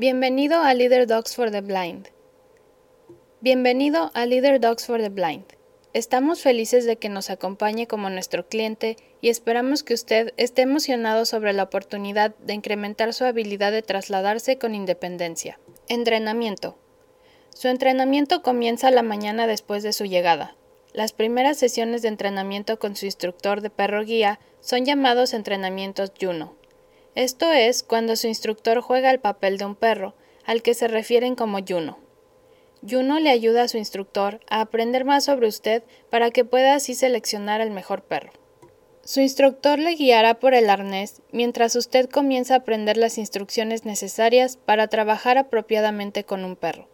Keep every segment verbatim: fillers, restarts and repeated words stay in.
Bienvenido a Leader Dogs for the Blind. Bienvenido a Leader Dogs for the Blind. Estamos felices de que nos acompañe como nuestro cliente y esperamos que usted esté emocionado sobre la oportunidad de incrementar su habilidad de trasladarse con independencia. Entrenamiento. Su entrenamiento comienza la mañana después de su llegada. Las primeras sesiones de entrenamiento con su instructor de perro guía son llamados entrenamientos Juno. Esto es cuando su instructor juega el papel de un perro, al que se refieren como Juno. Juno le ayuda a su instructor a aprender más sobre usted para que pueda así seleccionar el mejor perro. Su instructor le guiará por el arnés mientras usted comienza a aprender las instrucciones necesarias para trabajar apropiadamente con un perro.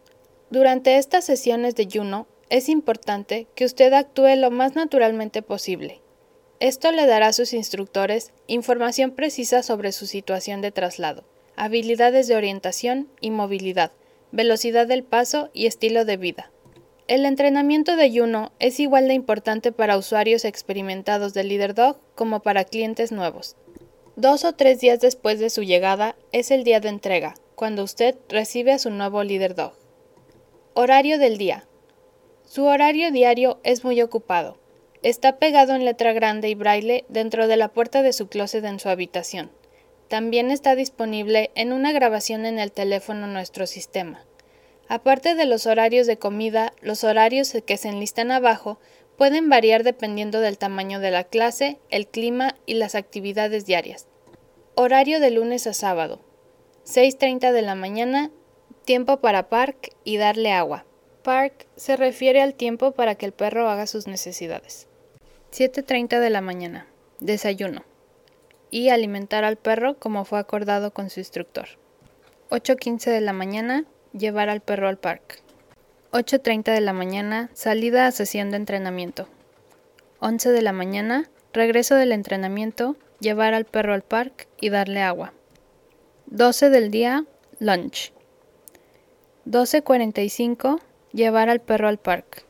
Durante estas sesiones de Juno, es importante que usted actúe lo más naturalmente posible. Esto le dará a sus instructores información precisa sobre su situación de traslado, habilidades de orientación y movilidad, velocidad del paso y estilo de vida. El entrenamiento de Juno es igual de importante para usuarios experimentados de Leader Dog como para clientes nuevos. Dos o tres días después de su llegada es el día de entrega, cuando usted recibe a su nuevo Leader Dog. Horario del día. Su horario diario es muy ocupado. Está pegado en letra grande y braille dentro de la puerta de su closet en su habitación. También está disponible en una grabación en el teléfono nuestro sistema. Aparte de los horarios de comida, los horarios que se enlistan abajo pueden variar dependiendo del tamaño de la clase, el clima y las actividades diarias. Horario de lunes a sábado. seis treinta de la mañana, tiempo para park y darle agua. Park se refiere al tiempo para que el perro haga sus necesidades. siete treinta de la mañana. Desayuno. Y alimentar al perro como fue acordado con su instructor. ocho quince de la mañana. Llevar al perro al parque. ocho treinta de la mañana. Salida a sesión de entrenamiento. once de la mañana. Regreso del entrenamiento. Llevar al perro al parque y darle agua. doce del día. Lunch. doce cuarenta y cinco. Llevar al perro al parque.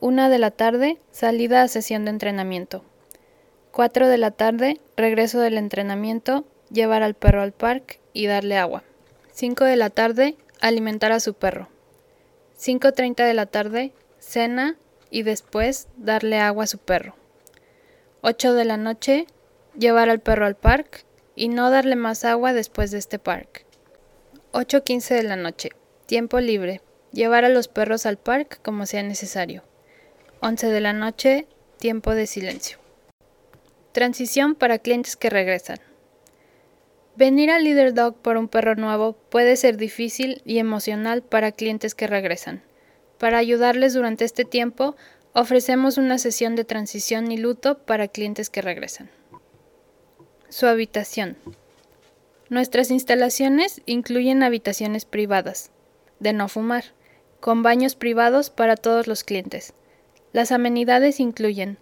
una de la tarde. Salida a sesión de entrenamiento. cuatro de la tarde, regreso del entrenamiento, llevar al perro al parque y darle agua. cinco de la tarde, alimentar a su perro. cinco treinta de la tarde, cena y después darle agua a su perro. ocho de la noche, llevar al perro al parque y no darle más agua después de este parque. ocho quince de la noche, tiempo libre, llevar a los perros al parque como sea necesario. once de la noche, tiempo de silencio. Transición para clientes que regresan. Venir a Leader Dog por un perro nuevo puede ser difícil y emocional para clientes que regresan. Para ayudarles durante este tiempo, ofrecemos una sesión de transición y luto para clientes que regresan. Su habitación. Nuestras instalaciones incluyen habitaciones privadas, de no fumar, con baños privados para todos los clientes. Las amenidades incluyen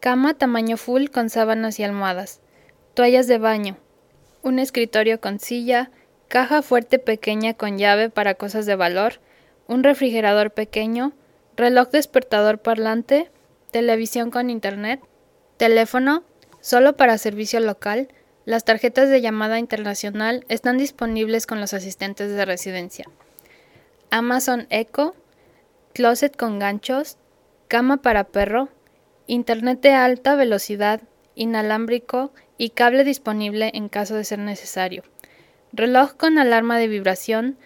cama tamaño full con sábanas y almohadas, toallas de baño, un escritorio con silla, caja fuerte pequeña con llave para cosas de valor, un refrigerador pequeño, reloj despertador parlante, televisión con internet, teléfono, solo para servicio local. Las tarjetas de llamada internacional están disponibles con los asistentes de residencia. Amazon Echo, closet con ganchos, cama para perro, internet de alta velocidad, inalámbrico y cable disponible en caso de ser necesario. Reloj con alarma de vibración,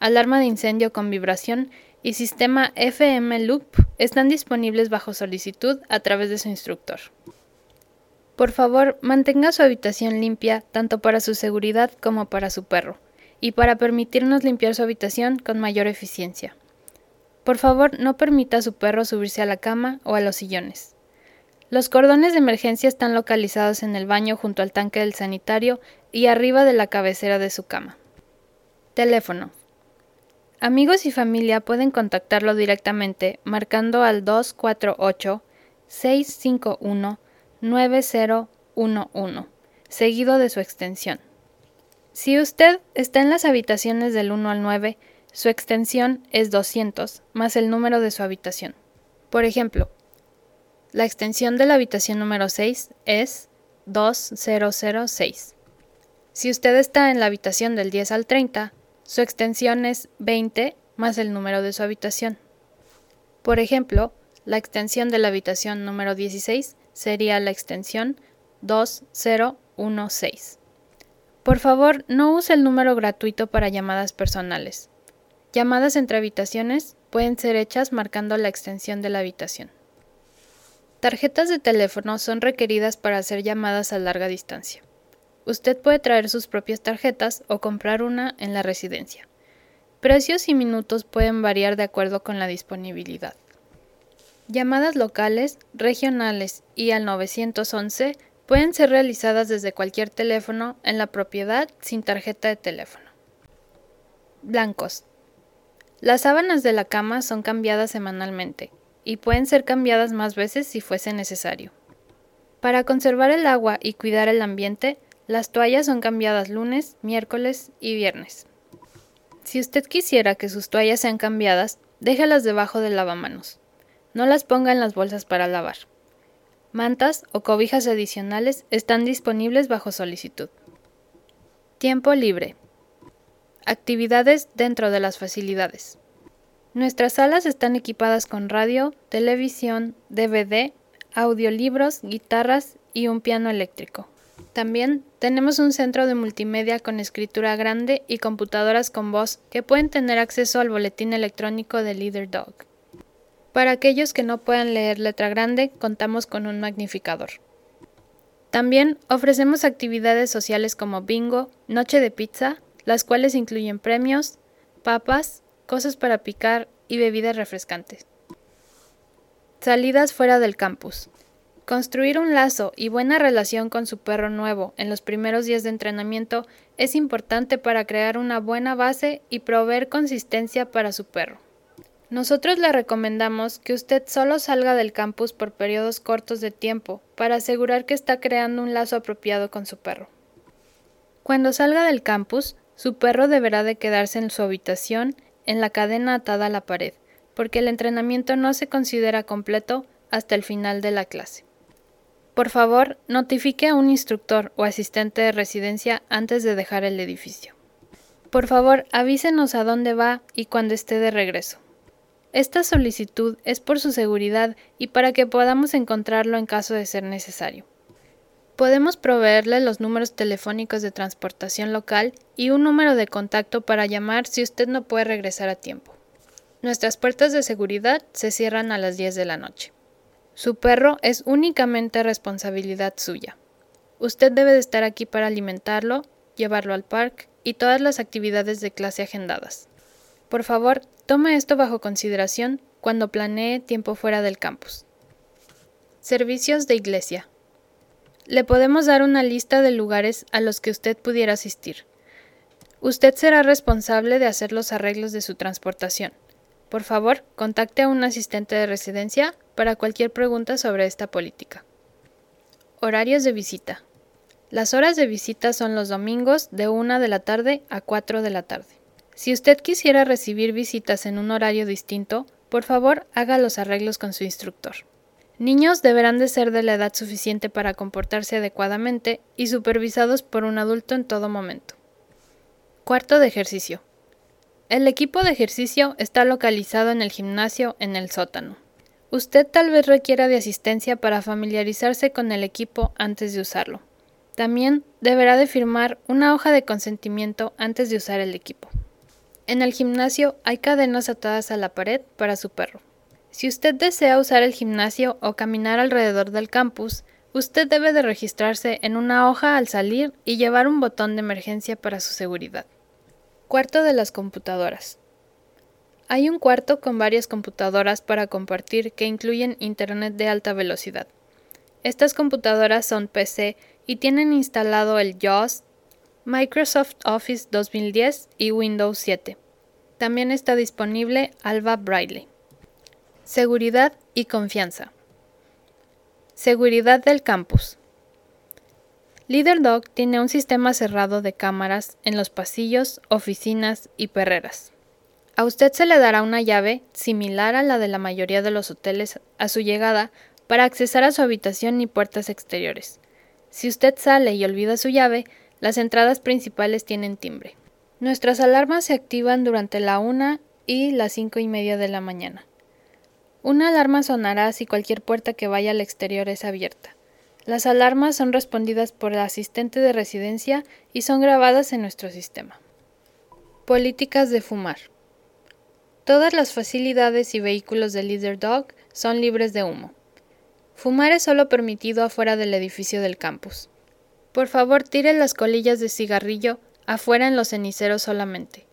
alarma de incendio con vibración y sistema F M Loop están disponibles bajo solicitud a través de su instructor. Por favor, mantenga su habitación limpia tanto para su seguridad como para su perro y para permitirnos limpiar su habitación con mayor eficiencia. Por favor, no permita a su perro subirse a la cama o a los sillones. Los cordones de emergencia están localizados en el baño junto al tanque del sanitario y arriba de la cabecera de su cama. Teléfono. Amigos y familia pueden contactarlo directamente marcando al dos cuatro ocho, seis cinco uno, nueve cero uno uno, seguido de su extensión. Si usted está en las habitaciones del uno al nueve, su extensión es doscientos más el número de su habitación. Por ejemplo, la extensión de la habitación número seis es dos mil seis. Si usted está en la habitación del diez al treinta, su extensión es veinte más el número de su habitación. Por ejemplo, la extensión de la habitación número dieciséis sería la extensión dos cero uno seis. Por favor, no use el número gratuito para llamadas personales. Llamadas entre habitaciones pueden ser hechas marcando la extensión de la habitación. Tarjetas de teléfono son requeridas para hacer llamadas a larga distancia. Usted puede traer sus propias tarjetas o comprar una en la residencia. Precios y minutos pueden variar de acuerdo con la disponibilidad. Llamadas locales, regionales y al nueve once pueden ser realizadas desde cualquier teléfono en la propiedad sin tarjeta de teléfono. Blancos. Las sábanas de la cama son cambiadas semanalmente y pueden ser cambiadas más veces si fuese necesario. Para conservar el agua y cuidar el ambiente, las toallas son cambiadas lunes, miércoles y viernes. Si usted quisiera que sus toallas sean cambiadas, déjalas debajo del lavamanos. No las ponga en las bolsas para lavar. Mantas o cobijas adicionales están disponibles bajo solicitud. Tiempo libre. Actividades dentro de las facilidades. Nuestras salas están equipadas con radio, televisión, D V D, audiolibros, guitarras y un piano eléctrico. También tenemos un centro de multimedia con escritura grande y computadoras con voz que pueden tener acceso al boletín electrónico de Leader Dog. Para aquellos que no puedan leer letra grande, contamos con un magnificador. También ofrecemos actividades sociales como bingo, noche de pizza, las cuales incluyen premios, papas, cosas para picar y bebidas refrescantes. Salidas fuera del campus. Construir un lazo y buena relación con su perro nuevo en los primeros días de entrenamiento es importante para crear una buena base y proveer consistencia para su perro. Nosotros le recomendamos que usted solo salga del campus por periodos cortos de tiempo para asegurar que está creando un lazo apropiado con su perro. Cuando salga del campus, su perro deberá de quedarse en su habitación en la cadena atada a la pared, porque el entrenamiento no se considera completo hasta el final de la clase. Por favor, notifique a un instructor o asistente de residencia antes de dejar el edificio. Por favor, avísenos a dónde va y cuando esté de regreso. Esta solicitud es por su seguridad y para que podamos encontrarlo en caso de ser necesario. Podemos proveerle los números telefónicos de transportación local y un número de contacto para llamar si usted no puede regresar a tiempo. Nuestras puertas de seguridad se cierran a las diez de la noche. Su perro es únicamente responsabilidad suya. Usted debe de estar aquí para alimentarlo, llevarlo al parque y todas las actividades de clase agendadas. Por favor, tome esto bajo consideración cuando planee tiempo fuera del campus. Servicios de iglesia. Le podemos dar una lista de lugares a los que usted pudiera asistir. Usted será responsable de hacer los arreglos de su transportación. Por favor, contacte a un asistente de residencia para cualquier pregunta sobre esta política. Horarios de visita. Las horas de visita son los domingos de una de la tarde a cuatro de la tarde. Si usted quisiera recibir visitas en un horario distinto, por favor haga los arreglos con su instructor. Niños deberán de ser de la edad suficiente para comportarse adecuadamente y supervisados por un adulto en todo momento. Cuarto de ejercicio. El equipo de ejercicio está localizado en el gimnasio en el sótano. Usted tal vez requiera de asistencia para familiarizarse con el equipo antes de usarlo. También deberá de firmar una hoja de consentimiento antes de usar el equipo. En el gimnasio hay cadenas atadas a la pared para su perro. Si usted desea usar el gimnasio o caminar alrededor del campus, usted debe de registrarse en una hoja al salir y llevar un botón de emergencia para su seguridad. Cuarto de las computadoras. Hay un cuarto con varias computadoras para compartir que incluyen internet de alta velocidad. Estas computadoras son P C y tienen instalado el JAWS, Microsoft Office dos mil diez y Windows siete. También está disponible Alba Braille. Seguridad y confianza. Seguridad del campus. Leader Dog tiene un sistema cerrado de cámaras en los pasillos, oficinas y perreras. A usted se le dará una llave similar a la de la mayoría de los hoteles a su llegada para accesar a su habitación y puertas exteriores. Si usted sale y olvida su llave, Las entradas principales tienen timbre. Nuestras alarmas se activan durante la una y las cinco y media de la mañana. Una alarma sonará si cualquier puerta que vaya al exterior es abierta. Las alarmas son respondidas por el asistente de residencia y son grabadas en nuestro sistema. Políticas de fumar. Todas las facilidades y vehículos de Leader Dog son libres de humo. Fumar es solo permitido afuera del edificio del campus. Por favor, tiren las colillas de cigarrillo afuera en los ceniceros solamente.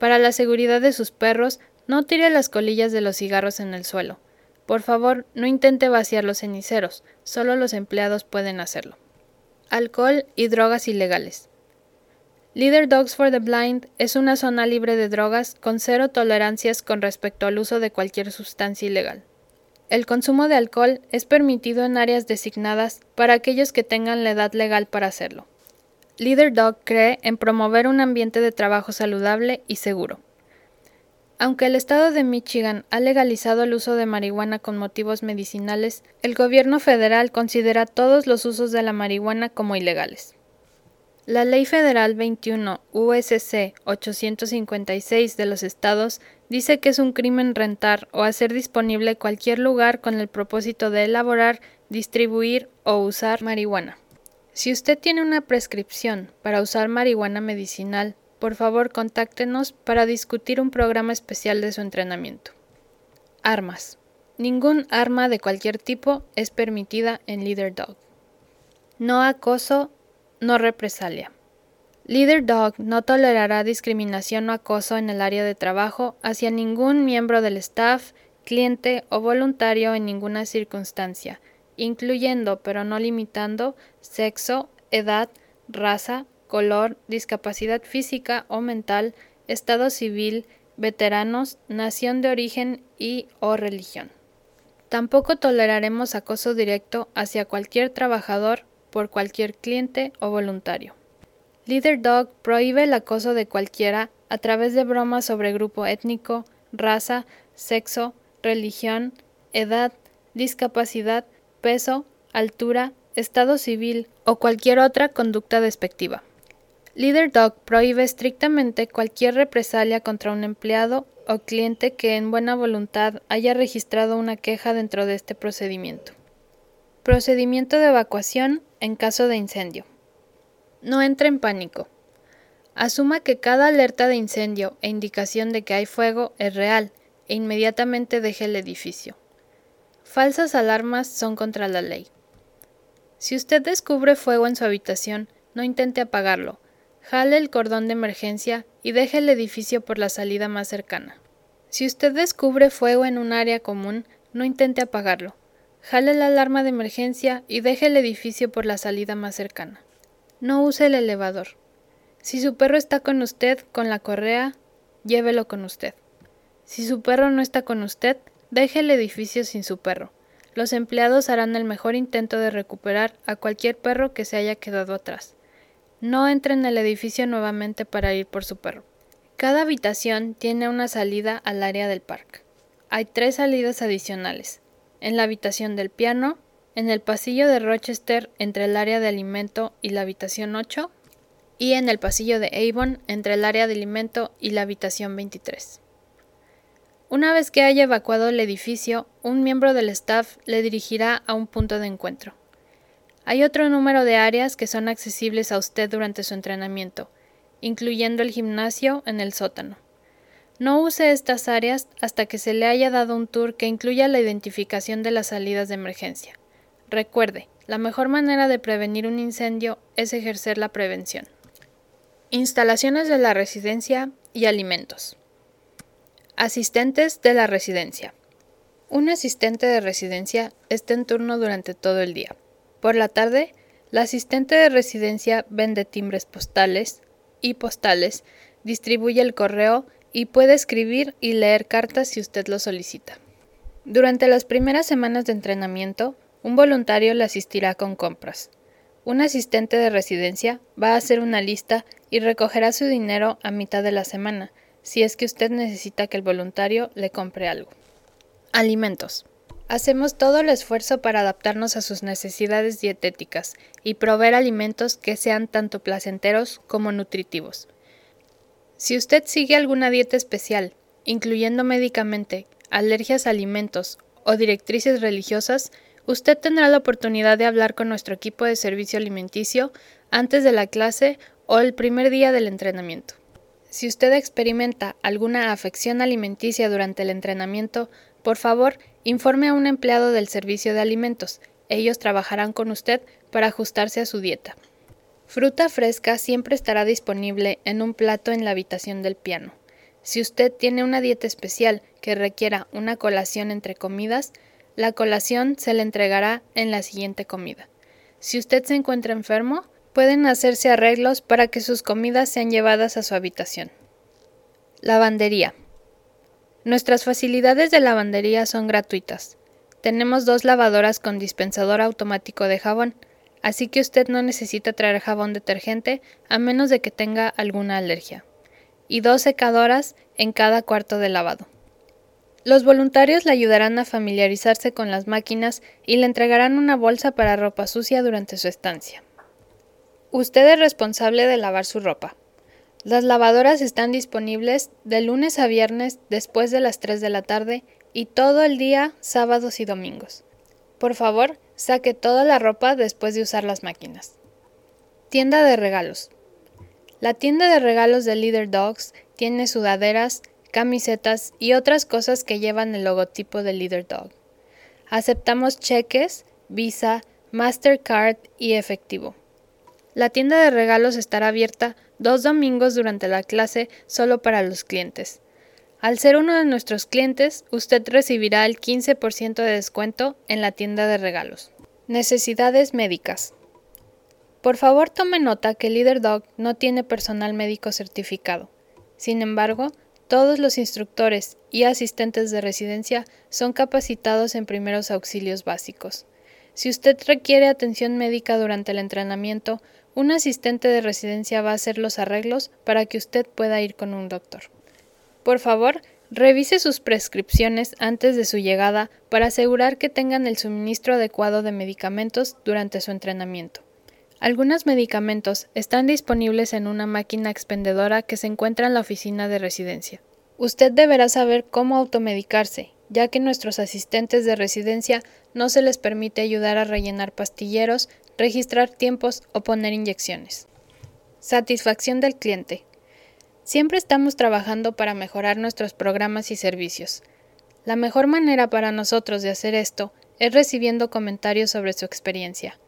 Para la seguridad de sus perros, no tire las colillas de los cigarros en el suelo. Por favor, no intente vaciar los ceniceros, solo los empleados pueden hacerlo. Alcohol y drogas ilegales. Leader Dogs for the Blind es una zona libre de drogas con cero tolerancias con respecto al uso de cualquier sustancia ilegal. El consumo de alcohol es permitido en áreas designadas para aquellos que tengan la edad legal para hacerlo. Leader Dog cree en promover un ambiente de trabajo saludable y seguro. Aunque el estado de Michigan ha legalizado el uso de marihuana con motivos medicinales, el gobierno federal considera todos los usos de la marihuana como ilegales. La Ley Federal veintiuno U S C ochocientos cincuenta y seis de los estados dice que es un crimen rentar o hacer disponible cualquier lugar con el propósito de elaborar, distribuir o usar marihuana. Si usted tiene una prescripción para usar marihuana medicinal, por favor, contáctenos para discutir un programa especial de su entrenamiento. Armas. Ningún arma de cualquier tipo es permitida en Leader Dog. No acoso, no represalia. Leader Dog no tolerará discriminación o acoso en el área de trabajo hacia ningún miembro del staff, cliente o voluntario en ninguna circunstancia, incluyendo pero no limitando sexo, edad, raza, color, discapacidad física o mental, estado civil, veteranos, nación de origen y o religión. Tampoco toleraremos acoso directo hacia cualquier trabajador por cualquier cliente o voluntario. Leader Dog prohíbe el acoso de cualquiera a través de bromas sobre grupo étnico, raza, sexo, religión, edad, discapacidad, peso, altura, estado civil o cualquier otra conducta despectiva. Leader Dog prohíbe estrictamente cualquier represalia contra un empleado o cliente que en buena voluntad haya registrado una queja dentro de este procedimiento. Procedimiento de evacuación en caso de incendio. No entre en pánico. Asuma que cada alerta de incendio e indicación de que hay fuego es real e inmediatamente deje el edificio. Falsas alarmas son contra la ley. Si usted descubre fuego en su habitación, no intente apagarlo. Jale el cordón de emergencia y deje el edificio por la salida más cercana. Si usted descubre fuego en un área común, no intente apagarlo. Jale la alarma de emergencia y deje el edificio por la salida más cercana. No use el elevador. Si su perro está con usted con la correa, llévelo con usted. Si su perro no está con usted, deje el edificio sin su perro. Los empleados harán el mejor intento de recuperar a cualquier perro que se haya quedado atrás. No entre en el edificio nuevamente para ir por su perro. Cada habitación tiene una salida al área del parque. Hay tres salidas adicionales, en la habitación del piano, en el pasillo de Rochester entre el área de alimento y la habitación ocho, y en el pasillo de Avon entre el área de alimento y la habitación veintitrés. Una vez que haya evacuado el edificio, un miembro del staff le dirigirá a un punto de encuentro. Hay otro número de áreas que son accesibles a usted durante su entrenamiento, incluyendo el gimnasio en el sótano. No use estas áreas hasta que se le haya dado un tour que incluya la identificación de las salidas de emergencia. Recuerde, la mejor manera de prevenir un incendio es ejercer la prevención. Instalaciones de la residencia y alimentos. Asistentes de la residencia. Un asistente de residencia está en turno durante todo el día. Por la tarde, la asistente de residencia vende timbres postales y postales, distribuye el correo y puede escribir y leer cartas si usted lo solicita. Durante las primeras semanas de entrenamiento, un voluntario le asistirá con compras. Un asistente de residencia va a hacer una lista y recogerá su dinero a mitad de la semana, si es que usted necesita que el voluntario le compre algo. Alimentos. Hacemos todo el esfuerzo para adaptarnos a sus necesidades dietéticas y proveer alimentos que sean tanto placenteros como nutritivos. Si usted sigue alguna dieta especial, incluyendo médicamente, alergias a alimentos o directrices religiosas, usted tendrá la oportunidad de hablar con nuestro equipo de servicio alimenticio antes de la clase o el primer día del entrenamiento. Si usted experimenta alguna afección alimenticia durante el entrenamiento, por favor, informe a un empleado del servicio de alimentos. Ellos trabajarán con usted para ajustarse a su dieta. Fruta fresca siempre estará disponible en un plato en la habitación del piano. Si usted tiene una dieta especial que requiera una colación entre comidas, la colación se le entregará en la siguiente comida. Si usted se encuentra enfermo, pueden hacerse arreglos para que sus comidas sean llevadas a su habitación. Lavandería. Nuestras facilidades de lavandería son gratuitas. Tenemos dos lavadoras con dispensador automático de jabón, así que usted no necesita traer jabón detergente a menos de que tenga alguna alergia. Y dos secadoras en cada cuarto de lavado. Los voluntarios le ayudarán a familiarizarse con las máquinas y le entregarán una bolsa para ropa sucia durante su estancia. Usted es responsable de lavar su ropa. Las lavadoras están disponibles de lunes a viernes después de las tres de la tarde y todo el día, sábados y domingos. Por favor, saque toda la ropa después de usar las máquinas. Tienda de regalos. La tienda de regalos de Leader Dogs tiene sudaderas, camisetas y otras cosas que llevan el logotipo de Leader Dog. Aceptamos cheques, Visa, Mastercard y efectivo. La tienda de regalos estará abierta dos domingos durante la clase solo para los clientes. Al ser uno de nuestros clientes, usted recibirá el quince por ciento de descuento en la tienda de regalos. Necesidades médicas. Por favor, tome nota que Leader Dog no tiene personal médico certificado. Sin embargo, todos los instructores y asistentes de residencia son capacitados en primeros auxilios básicos. Si usted requiere atención médica durante el entrenamiento, un asistente de residencia va a hacer los arreglos para que usted pueda ir con un doctor. Por favor, revise sus prescripciones antes de su llegada para asegurar que tengan el suministro adecuado de medicamentos durante su entrenamiento. Algunos medicamentos están disponibles en una máquina expendedora que se encuentra en la oficina de residencia. Usted deberá saber cómo automedicarse, ya que nuestros asistentes de residencia no se les permite ayudar a rellenar pastilleros, registrar tiempos o poner inyecciones. Satisfacción del cliente. Siempre estamos trabajando para mejorar nuestros programas y servicios. La mejor manera para nosotros de hacer esto es recibiendo comentarios sobre su experiencia.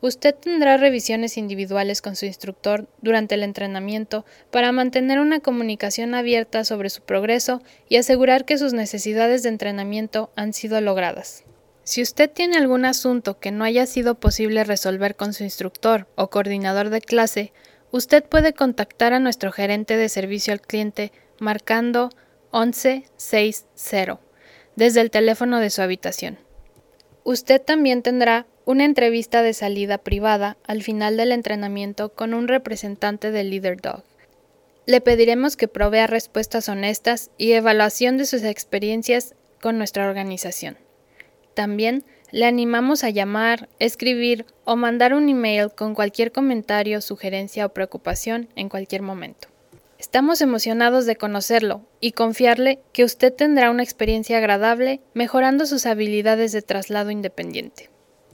Usted tendrá revisiones individuales con su instructor durante el entrenamiento para mantener una comunicación abierta sobre su progreso y asegurar que sus necesidades de entrenamiento han sido logradas. Si usted tiene algún asunto que no haya sido posible resolver con su instructor o coordinador de clase, usted puede contactar a nuestro gerente de servicio al cliente marcando once sesenta desde el teléfono de su habitación. Usted también tendrá una entrevista de salida privada al final del entrenamiento con un representante de Leader Dog. Le pediremos que provea respuestas honestas y evaluación de sus experiencias con nuestra organización. También le animamos a llamar, escribir o mandar un email con cualquier comentario, sugerencia o preocupación en cualquier momento. Estamos emocionados de conocerlo y confiarle que usted tendrá una experiencia agradable mejorando sus habilidades de traslado independiente.